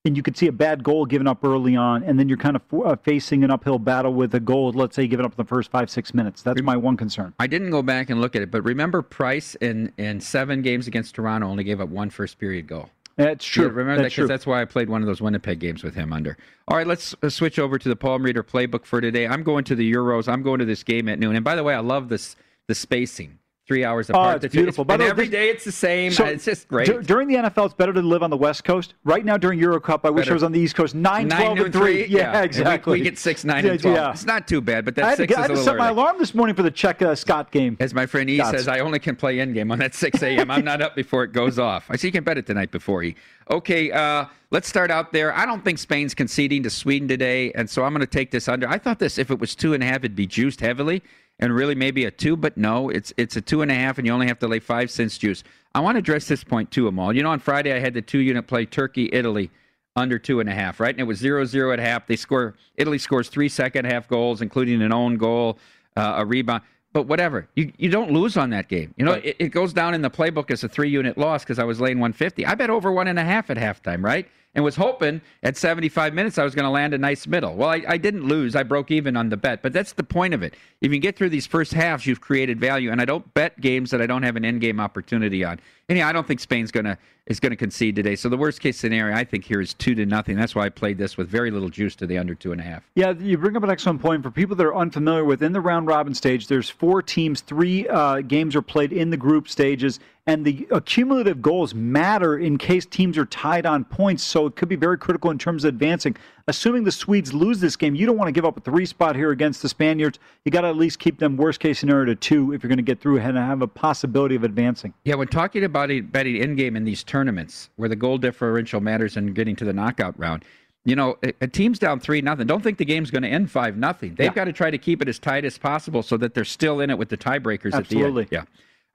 and you could see a bad goal given up early on, and then you're kind of for, uh, facing an uphill battle with a goal, let's say, given up in the first five, six minutes. That's my one concern. I didn't go back and look at it, but remember Price in, in seven games against Toronto only gave up one first period goal. That's true. Yeah, remember that's that because that's why I played one of those Winnipeg games with him under. All right, let's uh, switch over to the Palm Reader playbook for today. I'm going to the Euros. I'm going to this game at noon. And by the way, I love this the spacing. Three hours apart. Oh, it's beautiful. But every day it's the same. So it's just great. D- during the N F L, it's better to live on the West Coast. Right now during Euro Cup, I wish better. I was on the East Coast. nine, twelve, and three Yeah, yeah, exactly. We, we get six, nine, and twelve Yeah. It's not too bad, but that had, six is a little I set early. My alarm this morning for the Czech-Scott uh, game. As my friend E Scots. says, I only can play endgame on that six a.m. I'm not up before it goes off. I see you can bet it the night before, E. Okay, uh, let's start out there. I don't think Spain's conceding to Sweden today, and so I'm going to take this under. I thought this, if it was two and a half, it'd be juiced heavily. And really maybe a two, but no, it's it's a two and a half, and you only have to lay five cents juice. I want to address this point too, Amal. You know, on Friday I had the two-unit play Turkey-Italy under two and a half, right? And it was zero zero at half. They score. Italy scores three second-half goals, including an own goal, uh, a rebound. But whatever, you you don't lose on that game. You know, it, it goes down in the playbook as a three-unit loss because I was laying one fifty I bet over one and a half at halftime, right? And was hoping at seventy-five minutes I was going to land a nice middle. Well, I, I didn't lose. I broke even on the bet. But that's the point of it. If you can get through these first halves, you've created value. And I don't bet games that I don't have an end-game opportunity on. And yeah, I don't think Spain's going to is going to concede today. So the worst-case scenario, I think, here is two to nothing. That's why I played this with very little juice to the under two and a half. Yeah, you bring up an excellent point. For people that are unfamiliar with, in the round-robin stage, there's four teams. Three uh, games are played in the group stages. And the accumulative goals matter in case teams are tied on points, so it could be very critical in terms of advancing. Assuming the Swedes lose this game, you don't want to give up a three spot here against the Spaniards. You got to at least keep them worst-case scenario to two if you're going to get through and have a possibility of advancing. Yeah, when talking about it, betting in-game in these tournaments, where the goal differential matters in getting to the knockout round, you know, a team's down three nothing Don't think the game's going to end five nothing They've yeah. got to try to keep it as tight as possible so that they're still in it with the tiebreakers at the end. Absolutely. Yeah.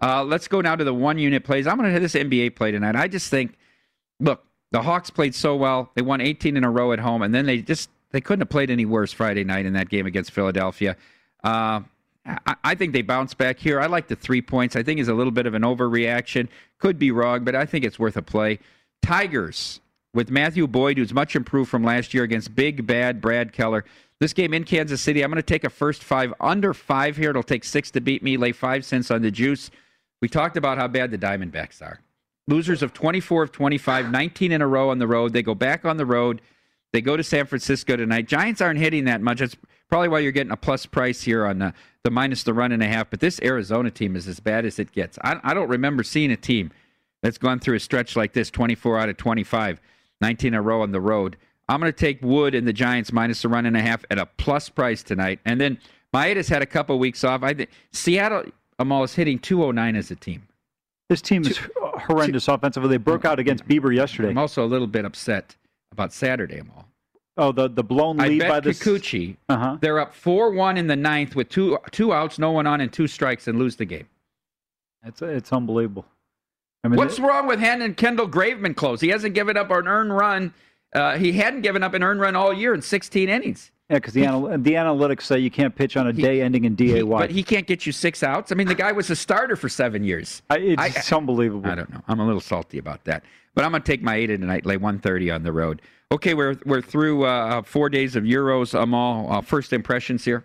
Uh, let's go now to the one-unit plays. I'm going to hit this N B A play tonight. I just think, look, the Hawks played so well. They won eighteen in a row at home, and then they just they couldn't have played any worse Friday night in that game against Philadelphia. Uh, I, I think they bounce back here. I like the three points. I think it's a little bit of an overreaction. Could be wrong, but I think it's worth a play. Tigers with Matthew Boyd, who's much improved from last year, against big, bad Brad Keller. This game in Kansas City, I'm going to take a first five under five here. It'll take six to beat me. Lay five cents on the juice. We talked about how bad the Diamondbacks are. Losers of twenty-four of twenty-five nineteen in a row on the road. They go back on the road. They go to San Francisco tonight. Giants aren't hitting that much. That's probably why you're getting a plus price here on the, the minus the run and a half. But this Arizona team is as bad as it gets. I, I don't remember seeing a team that's gone through a stretch like this, twenty-four out of twenty-five nineteen in a row on the road. I'm going to take Wood and the Giants minus the run and a half at a plus price tonight. And then Maeda's had a couple weeks off. I think Seattle... Amal is hitting two oh nine as a team. This team is two, horrendous two, offensively. They broke out against Bieber yesterday. I'm also a little bit upset about Saturday, Amal. Oh, the, the blown lead by the... I bet Kikuchi. Uh-huh. They're up four one in the ninth with two two outs, no one on, and two strikes, and lose the game. It's, it's unbelievable. I mean, What's they, wrong with handing Kendall Graveman close? He hasn't given up an earned run. Uh, he hadn't given up an earned run all year in sixteen innings Yeah, because the, anal- the analytics say you can't pitch on a he, day ending in D A Y. He, but he can't get you six outs. I mean, the guy was a starter for seven years. I, it's I, unbelievable. I, I don't know. I'm a little salty about that. But I'm going to take my Ada tonight, lay one thirty on the road. Okay, we're we're through uh, four days of Euros. I'm all uh, first impressions here.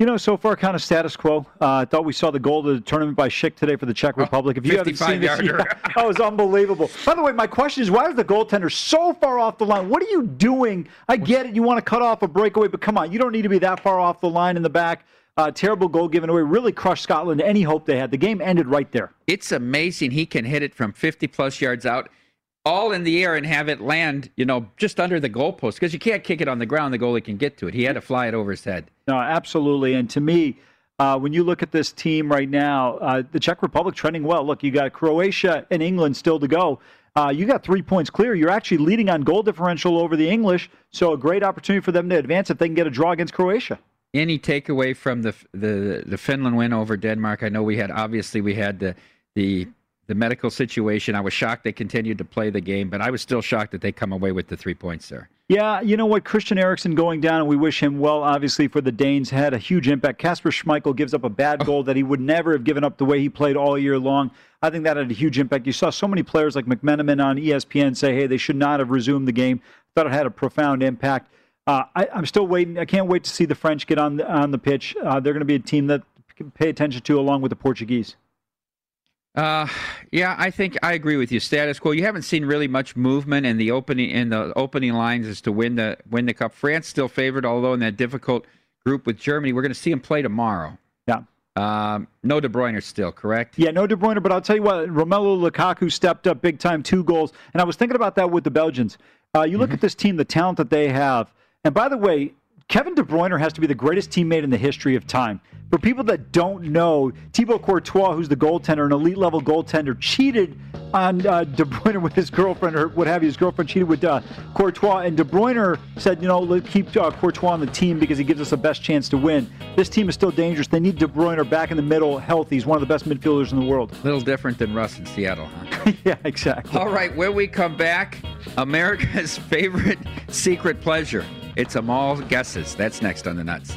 You know, so far, kind of status quo. Uh, I thought we saw the goal of the tournament by Schick today for the Czech Republic. If you haven't seen this, yeah, that was unbelievable. By the way, my question is, why is the goaltender so far off the line? What are you doing? I get it. You want to cut off a breakaway, but come on. You don't need to be that far off the line in the back. Uh, terrible goal given away. Really crushed Scotland. Any hope they had. The game ended right there. It's amazing. He can hit it from fifty-plus yards out, all in the air, and have it land, you know, just under the goalpost, because you can't kick it on the ground. The goalie can get to it. He had to fly it over his head. No, absolutely. And to me, uh, when you look at this team right now, uh, the Czech Republic trending well. Look, you got Croatia and England still to go. Uh, you got three points clear. You're actually leading on goal differential over the English, so a great opportunity for them to advance if they can get a draw against Croatia. Any takeaway from the the, the Finland win over Denmark? I know we had, obviously, we had the the... the medical situation. I was shocked they continued to play the game, but I was still shocked that they come away with the three points there. Yeah, you know what? Christian Eriksen going down, and we wish him well, obviously, for the Danes, had a huge impact. Kasper Schmeichel gives up a bad goal that he would never have given up the way he played all year long. I think that had a huge impact. You saw so many players like McMenamin on E S P N say, hey, they should not have resumed the game. thought it had a profound impact. Uh, I, I'm still waiting. I can't wait to see the French get on the, on the pitch. Uh, they're going to be a team that can pay attention to along with the Portuguese. Uh, yeah, I think I agree with you. Status quo. You haven't seen really much movement in the opening in the opening lines as to win the win the cup. France still favored, although in that difficult group with Germany. We're going to see them play tomorrow. Yeah. Um, no De Bruyne still, correct? Yeah, no De Bruyne, but I'll tell you what, Romelu Lukaku stepped up big time, two goals. And I was thinking about that with the Belgians. Uh, you mm-hmm. look at this team, the talent that they have. And by the way, Kevin De Bruyne has to be the greatest teammate in the history of time. For people that don't know, Thibaut Courtois, who's the goaltender, an elite-level goaltender, cheated on uh, De Bruyne with his girlfriend, or what have you. His girlfriend cheated with uh, Courtois, and De Bruyne said, you know, let's keep uh, Courtois on the team because he gives us the best chance to win. This team is still dangerous. They need De Bruyne back in the middle, healthy. He's one of the best midfielders in the world. A little different than Russ in Seattle, huh? Yeah, exactly. All right, when we come back, America's favorite secret pleasure. It's Amal Guesses. That's next on The Nuts.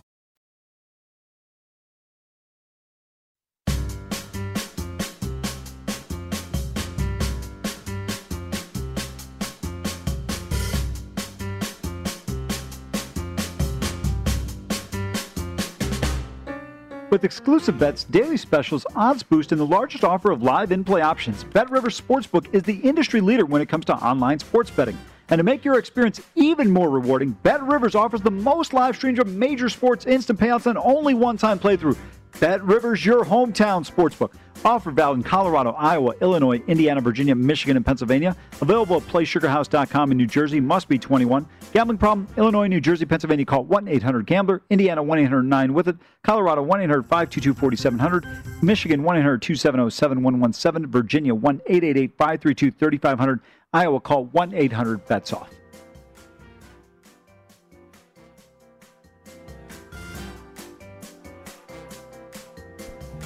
With exclusive bets, daily specials, odds boost, and the largest offer of live in-play options, BetRivers Sportsbook is the industry leader when it comes to online sports betting. And to make your experience even more rewarding, BetRivers offers the most live streams of major sports, instant payouts, and only one-time playthrough. BetRivers, your hometown sportsbook. Offer valid in Colorado, Iowa, Illinois, Indiana, Virginia, Michigan, and Pennsylvania. Available at play sugar house dot com in New Jersey. Must be twenty-one. Gambling problem? Illinois, New Jersey, Pennsylvania. Call one eight hundred gambler. Indiana, one eight hundred nine with it. Colorado, one eight hundred five two two four seven zero zero. Michigan, one eight hundred two seven zero seven one one seven. Virginia, one eight eight eight five three two three five zero zero. Iowa, call one eight hundred bets off.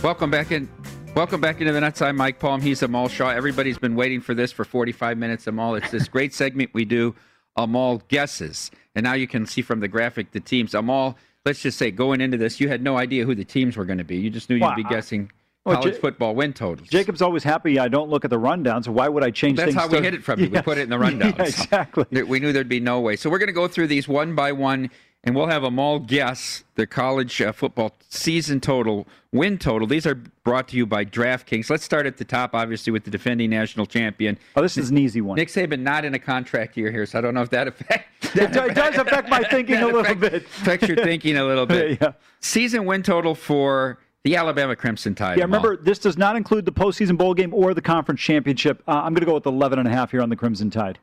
Welcome back in. Welcome back into The Nuts. I'm Mike Palm. He's Amal Shaw. Everybody's been waiting for this for forty-five minutes, Amal. It's this great segment we do, Amal Guesses. And now you can see from the graphic the teams. Amal, let's just say going into this, you had no idea who the teams were going to be. You just knew well, you'd be I, guessing well, college J- football win totals. Jacob's always happy I don't look at the rundown, so why would I change well, that's things? That's how to... we hid it from you. Yeah. We put it in the rundown. Yeah, exactly. So we knew there'd be no way. So we're going to go through these one by one And we'll have them all guess the college uh, football season total, win total. These are brought to you by DraftKings. Let's start at the top, obviously, with the defending national champion. Oh, this is an easy one. Nick Saban not in a contract year here, so I don't know if that affects. That it affect, does affect my thinking a little affect, bit. Affects your thinking a little bit. Yeah. Season win total for the Alabama Crimson Tide. Yeah, remember, this does not include the postseason bowl game or the conference championship. Uh, I'm going to go with eleven and a half here on the Crimson Tide.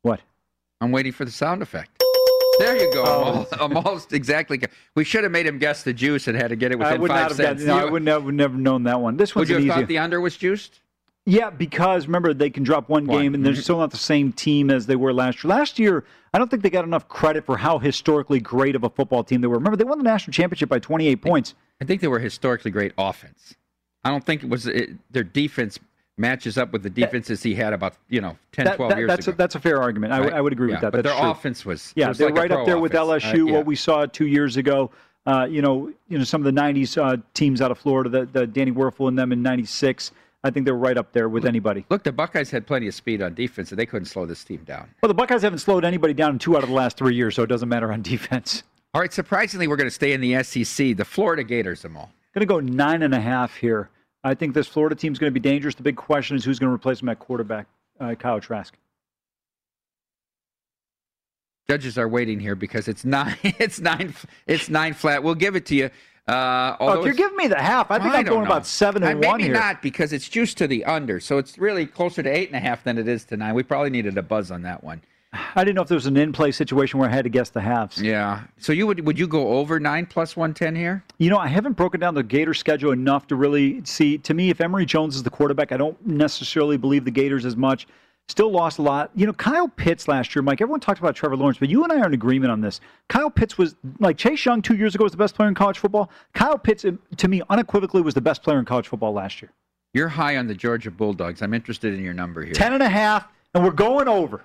What? I'm waiting for the sound effect. There you go. Oh. Amal, Amal's exactly. We should have made him guess the juice and had to get it within I would five not have cents. Gotten, no, I would never, would never known that one. This one's easy. Would you have thought the under was juiced? Yeah, because remember, they can drop one, one. game and they're mm-hmm. still not the same team as they were last year. Last year, I don't think they got enough credit for how historically great of a football team they were. Remember, they won the national championship by twenty-eight points. I think they were historically great offense. I don't think it was it, their defense matches up with the defenses he had about, you know, ten, that, twelve that, years that's ago. A, that's a fair argument. I, right? I would agree yeah, with that. But that's their true. offense was... Yeah, was they're like right up there offense. with L S U, uh, yeah. what we saw two years ago. Uh, you know, you know, some of the nineties uh, teams out of Florida, the, the Danny Werfel and them in ninety-six. I think they're right up there with anybody. Look, the Buckeyes had plenty of speed on defense, and they couldn't slow this team down. Well, the Buckeyes haven't slowed anybody down in two out of the last three years, so it doesn't matter on defense. All right, surprisingly, we're going to stay in the S E C. The Florida Gators, Amal. Going to go nine and a half here. I think this Florida team's going to be dangerous. The big question is who's going to replace them at quarterback, uh, Kyle Trask. Judges are waiting here because it's nine. It's nine. It's nine flat. We'll give it to you. Uh, oh, if you're giving me the half, I think I I'm going know. about seven and I, maybe one here. Maybe not because it's juiced to the under, so it's really closer to eight and a half than it is to nine. We probably needed a buzz on that one. I didn't know if there was an in-play situation where I had to guess the halves. Yeah. So you would would you go over nine plus one ten here? You know, I haven't broken down the Gators schedule enough to really see. To me, if Emory Jones is the quarterback, I don't necessarily believe the Gators as much. Still lost a lot. You know, Kyle Pitts last year, Mike, everyone talked about Trevor Lawrence, but you and I are in agreement on this. Kyle Pitts was, like Chase Young two years ago was the best player in college football. Kyle Pitts, to me, unequivocally was the best player in college football last year. You're high on the Georgia Bulldogs. I'm interested in your number here. Ten and a half, and we're going over.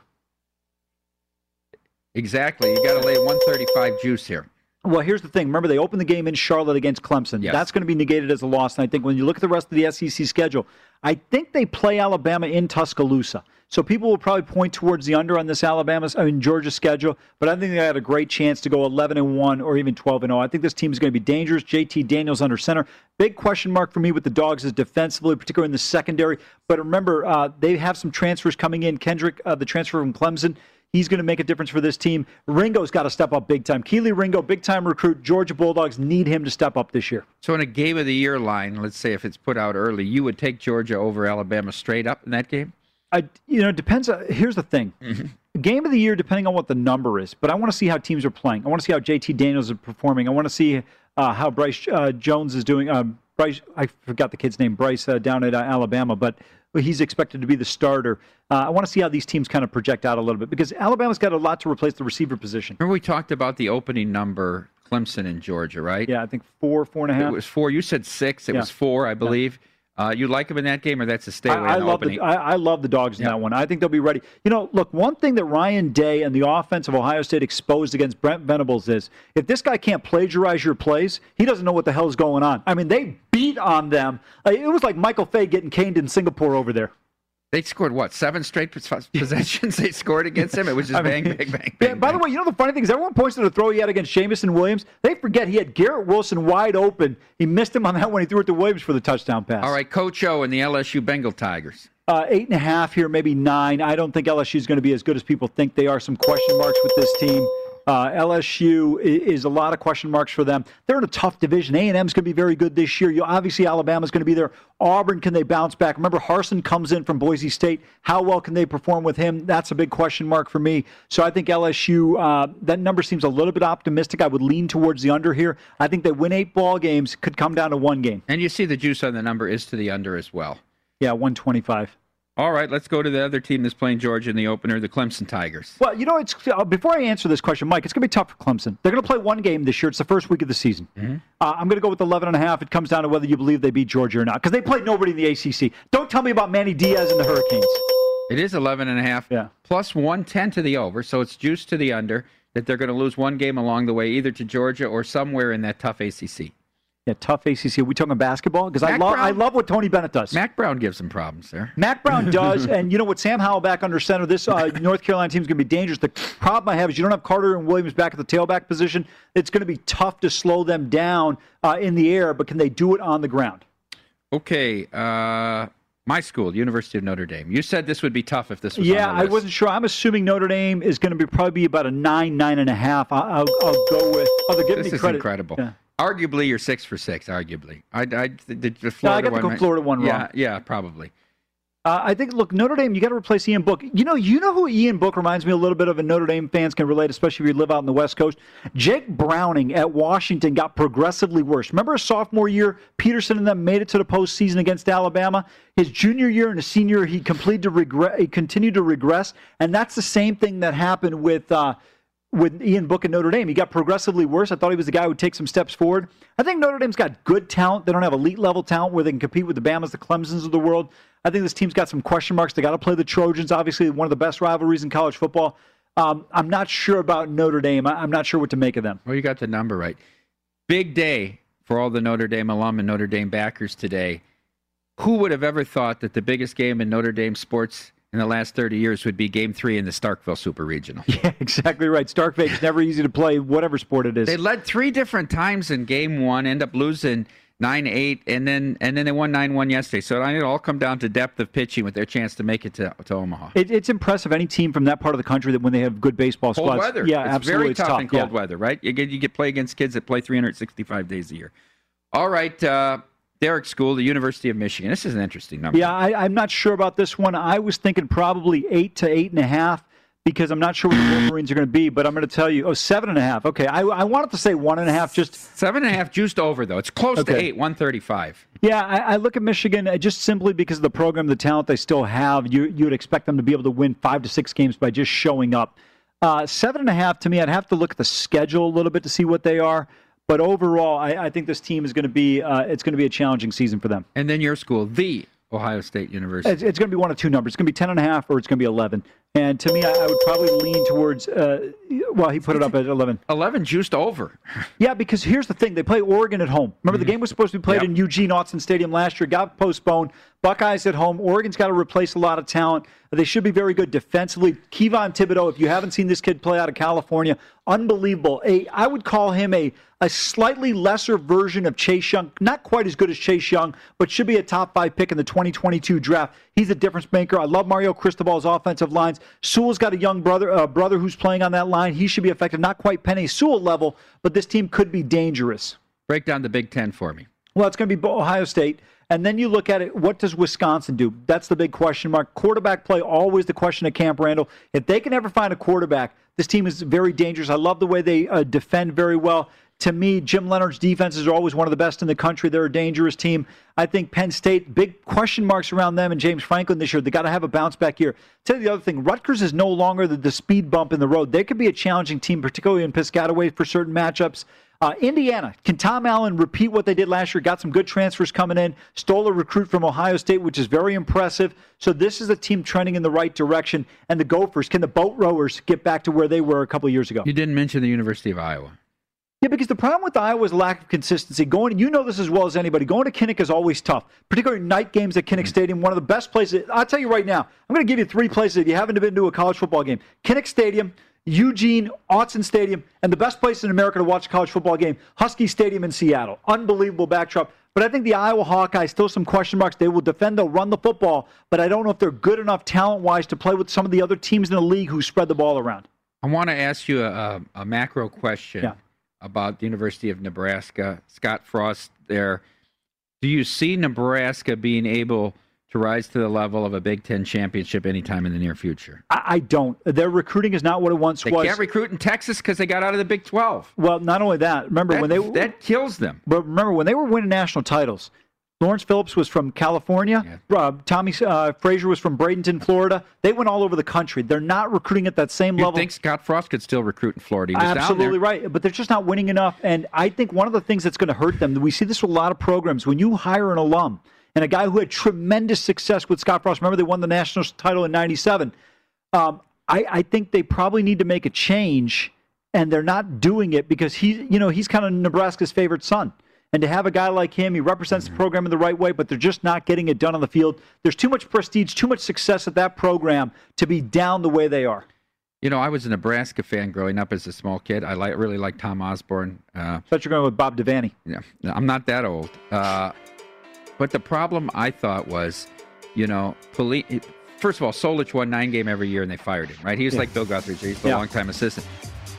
Exactly. You got to lay one thirty-five juice here. Well, here's the thing. Remember, they opened the game in Charlotte against Clemson. Yes. That's going to be negated as a loss. And I think when you look at the rest of the S E C schedule, I think they play Alabama in Tuscaloosa. So people will probably point towards the under on this Alabama, I mean, Georgia schedule. But I think they had a great chance to go eleven and one or even twelve and oh. I think this team is going to be dangerous. J T Daniels under center. Big question mark for me with the Dogs is defensively, particularly in the secondary. But remember, uh, they have some transfers coming in. Kendrick, uh, the transfer from Clemson, he's going to make a difference for this team. Ringo's got to step up big time. Keely Ringo, big-time recruit. Georgia Bulldogs need him to step up this year. So in a game of the year line, let's say if it's put out early, you would take Georgia over Alabama straight up in that game? I, you know, it depends. On, here's the thing. Mm-hmm. Game of the year, depending on what the number is. But I want to see how teams are playing. I want to see how J T Daniels is performing. I want to see uh, how Bryce uh, Jones is doing. Uh, Bryce, I forgot the kid's name, Bryce uh, down at uh, Alabama, but he's expected to be the starter. Uh, I want to see how these teams kind of project out a little bit because Alabama's got a lot to replace the receiver position. Remember we talked about the opening number, Clemson and Georgia, right? Yeah, I think four, four and a half. It was four. You said six. It yeah. was four, I believe. Yeah. Uh, you like them in that game, or that's a stay away I, I love opening? The, I, I love the Dogs in yeah. that one. I think they'll be ready. You know, look, one thing that Ryan Day and the offense of Ohio State exposed against Brent Venables is, if this guy can't plagiarize your plays, he doesn't know what the hell is going on. I mean, they beat on them. It was like Michael Fay getting caned in Singapore over there. They scored, what, seven straight possessions they scored against him? It was just bang, I mean, bang, bang, bang. By bang. the way, you know the funny thing is everyone points to the throw he had against Jamison Williams. They forget he had Garrett Wilson wide open. He missed him on that one. He threw it to Williams for the touchdown pass. All right, Coach O and the L S U Bengal Tigers. Uh, eight and a half here, maybe nine. I don't think L S U is going to be as good as people think. They are some question marks with this team. Uh, L S U is a lot of question marks for them. They're in a tough division. A and M is going to be very good this year. You, obviously, Alabama is going to be there. Auburn, can they bounce back? Remember, Harsin comes in from Boise State. How well can they perform with him? That's a big question mark for me. So I think L S U, uh, that number seems a little bit optimistic. I would lean towards the under here. I think they win eight ball games, could come down to one game. And you see the juice on the number is to the under as well. Yeah, one twenty-five. All right, let's go to the other team that's playing Georgia in the opener, the Clemson Tigers. Well, you know, it's uh, before I answer this question, Mike, it's going to be tough for Clemson. They're going to play one game this year. It's the first week of the season. Mm-hmm. Uh, I'm going to go with eleven and a half. It comes down to whether you believe they beat Georgia or not, because they played nobody in the A C C. Don't tell me about Manny Diaz and the Hurricanes. It is eleven and a half, yeah. plus one ten to the over, so it's juiced to the under that they're going to lose one game along the way, either to Georgia or somewhere in that tough A C C. Yeah, tough A C C. Are we talking basketball? Because I love I love what Tony Bennett does. Mack Brown gives some problems there. Mack Brown does, and you know what? Sam Howell back under center. This uh, North Carolina team is going to be dangerous. The problem I have is you don't have Carter and Williams back at the tailback position. It's going to be tough to slow them down uh, in the air, but can they do it on the ground? Okay, uh, my school, University of Notre Dame. You said this would be tough if this was yeah, on the list. I wasn't sure. I'm assuming Notre Dame is going to be probably about a nine, nine and a half. I'll, I'll go with. Oh, they're giving me credit. This is incredible. Yeah. Arguably, you're six for six. Arguably, I, I the, the Florida no, I got to go Florida one wrong. Yeah, yeah, probably. Uh, I think. Look, Notre Dame, you got to replace Ian Book. You know, you know who Ian Book reminds me a little bit of, and Notre Dame fans can relate, especially if you live out on the West Coast. Jake Browning at Washington got progressively worse. Remember his sophomore year, Peterson and them made it to the postseason against Alabama. His junior year and his senior year, he completed to regre- he continued to regress, and that's the same thing that happened with. Uh, With Ian Book and Notre Dame, he got progressively worse. I thought he was the guy who would take some steps forward. I think Notre Dame's got good talent. They don't have elite-level talent where they can compete with the Bamas, the Clemsons of the world. I think this team's got some question marks. They got to play the Trojans, obviously one of the best rivalries in college football. Um, I'm not sure about Notre Dame. I- I'm not sure what to make of them. Well, you got the number right. Big day for all the Notre Dame alum and Notre Dame backers today. Who would have ever thought that the biggest game in Notre Dame sports in the last thirty years would be game three in the Starkville Super Regional. Yeah, exactly right. Starkville's never easy to play, whatever sport it is. They led three different times in game one, end up losing nine eight, and then and then they won nine one yesterday. So it all come down to depth of pitching with their chance to make it to, to Omaha. It, it's impressive, any team from that part of the country, that when they have good baseball cold squads. Cold weather. Yeah, it's absolutely. It's very tough, tough in cold yeah. weather, right? You get, you get play against kids that play three hundred sixty-five days a year. All right, uh... Derek's school, the University of Michigan. This is an interesting number. Yeah, I, I'm not sure about this one. I was thinking probably eight to eight and a half because I'm not sure what the Wolverines are going to be, but I'm going to tell you, oh, seven and a half. Okay, I, I wanted to say one and a half. Just seven and a half juiced over, though. It's close okay. to eight, one thirty-five. Yeah, I, I look at Michigan just simply because of the program, the talent they still have. You, you would expect them to be able to win five to six games by just showing up. Uh, seven and a half, to me, I'd have to look at the schedule a little bit to see what they are. But overall, I, I think this team is going to be uh, it's going to be a challenging season for them. And then your school, the Ohio State University. It's, it's going to be one of two numbers. It's going to be ten and a half, or it's going to be eleven. And to me, I, I would probably lean towards. Uh, well, he put it up at eleven. Eleven juiced over. Yeah, because here's the thing: they play Oregon at home. Remember, mm-hmm. the game was supposed to be played yep. in Eugene-Autzen Stadium last year. Got postponed. Buckeyes at home. Oregon's got to replace a lot of talent. They should be very good defensively. Kayvon Thibodeau, if you haven't seen this kid play out of California, unbelievable. A, I would call him a a slightly lesser version of Chase Young. Not quite as good as Chase Young, but should be a top five pick in the twenty twenty-two draft. He's a difference maker. I love Mario Cristobal's offensive lines. Sewell's got a young brother uh, brother who's playing on that line. He should be effective. Not quite Penei Sewell level, but this team could be dangerous. Break down the Big Ten for me. Well, it's going to be Ohio State. And then you look at it, what does Wisconsin do? That's the big question mark. Quarterback play, always the question at Camp Randall. If they can ever find a quarterback, this team is very dangerous. I love the way they uh, defend very well. To me, Jim Leonhard's defenses are always one of the best in the country. They're a dangerous team. I think Penn State, big question marks around them and James Franklin this year. They got to have a bounce back year. Tell you the other thing, Rutgers is no longer the, the speed bump in the road. They could be a challenging team, particularly in Piscataway for certain matchups. Uh, Indiana, can Tom Allen repeat what they did last year? Got some good transfers coming in. Stole a recruit from Ohio State, which is very impressive. So this is a team trending in the right direction. And the Gophers, can the boat rowers get back to where they were a couple years ago? You didn't mention the University of Iowa. Yeah, because the problem with Iowa is lack of consistency. Going, you know this as well as anybody. Going to Kinnick is always tough, particularly night games at Kinnick Stadium, one of the best places. I'll tell you right now, I'm going to give you three places if you haven't been to a college football game. Kinnick Stadium, Eugene, Autzen Stadium, and the best place in America to watch a college football game, Husky Stadium in Seattle. Unbelievable backdrop. But I think the Iowa Hawkeyes, still some question marks. They will defend, they'll run the football, but I don't know if they're good enough talent-wise to play with some of the other teams in the league who spread the ball around. I want to ask you a, a macro question. Yeah. About the University of Nebraska, Scott Frost there. Do you see Nebraska being able to rise to the level of a Big Ten championship anytime in the near future? I, I don't. Their recruiting is not what it once they was. They can't recruit in Texas because they got out of the Big twelve. Well, not only that. Remember that, when they that kills them. But remember when they were winning national titles. Lawrence Phillips was from California. Yeah. Uh, Tommy uh, Frazier was from Bradenton, Florida. They went all over the country. They're not recruiting at that same You'd level. You think Scott Frost could still recruit in Florida? He was Absolutely right, but they're just not winning enough. And I think one of the things that's going to hurt them, we see this with a lot of programs, when you hire an alum and a guy who had tremendous success with Scott Frost, remember they won the national title in ninety-seven, um, I, I think they probably need to make a change, and they're not doing it because he, you know, he's kind of Nebraska's favorite son. And to have a guy like him, he represents the program in the right way, but they're just not getting it done on the field. There's too much prestige, too much success at that program to be down the way they are. You know, I was a Nebraska fan growing up as a small kid. I like, really like Tom Osborne. Uh, I thought you were going with Bob Devaney. Yeah, I'm not that old. Uh, but the problem I thought was, you know, police. First of all, Solich won nine game every year, and they fired him. Right? He was yeah. like Bill Guthrie. He's the yeah. longtime assistant.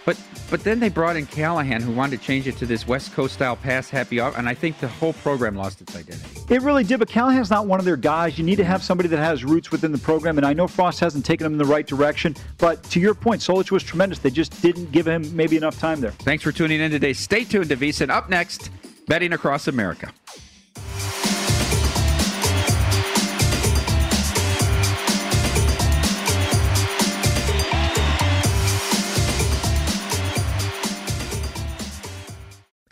But but then they brought in Callahan, who wanted to change it to this West Coast style pass happy off, and I think the whole program lost its identity. It really did, but Callahan's not one of their guys. You need to have somebody that has roots within the program, and I know Frost hasn't taken him in the right direction, but to your point, Solich was tremendous. They just didn't give him maybe enough time there. Thanks for tuning in today. Stay tuned to VSiN. Up next, Betting Across America.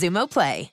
Xumo Play.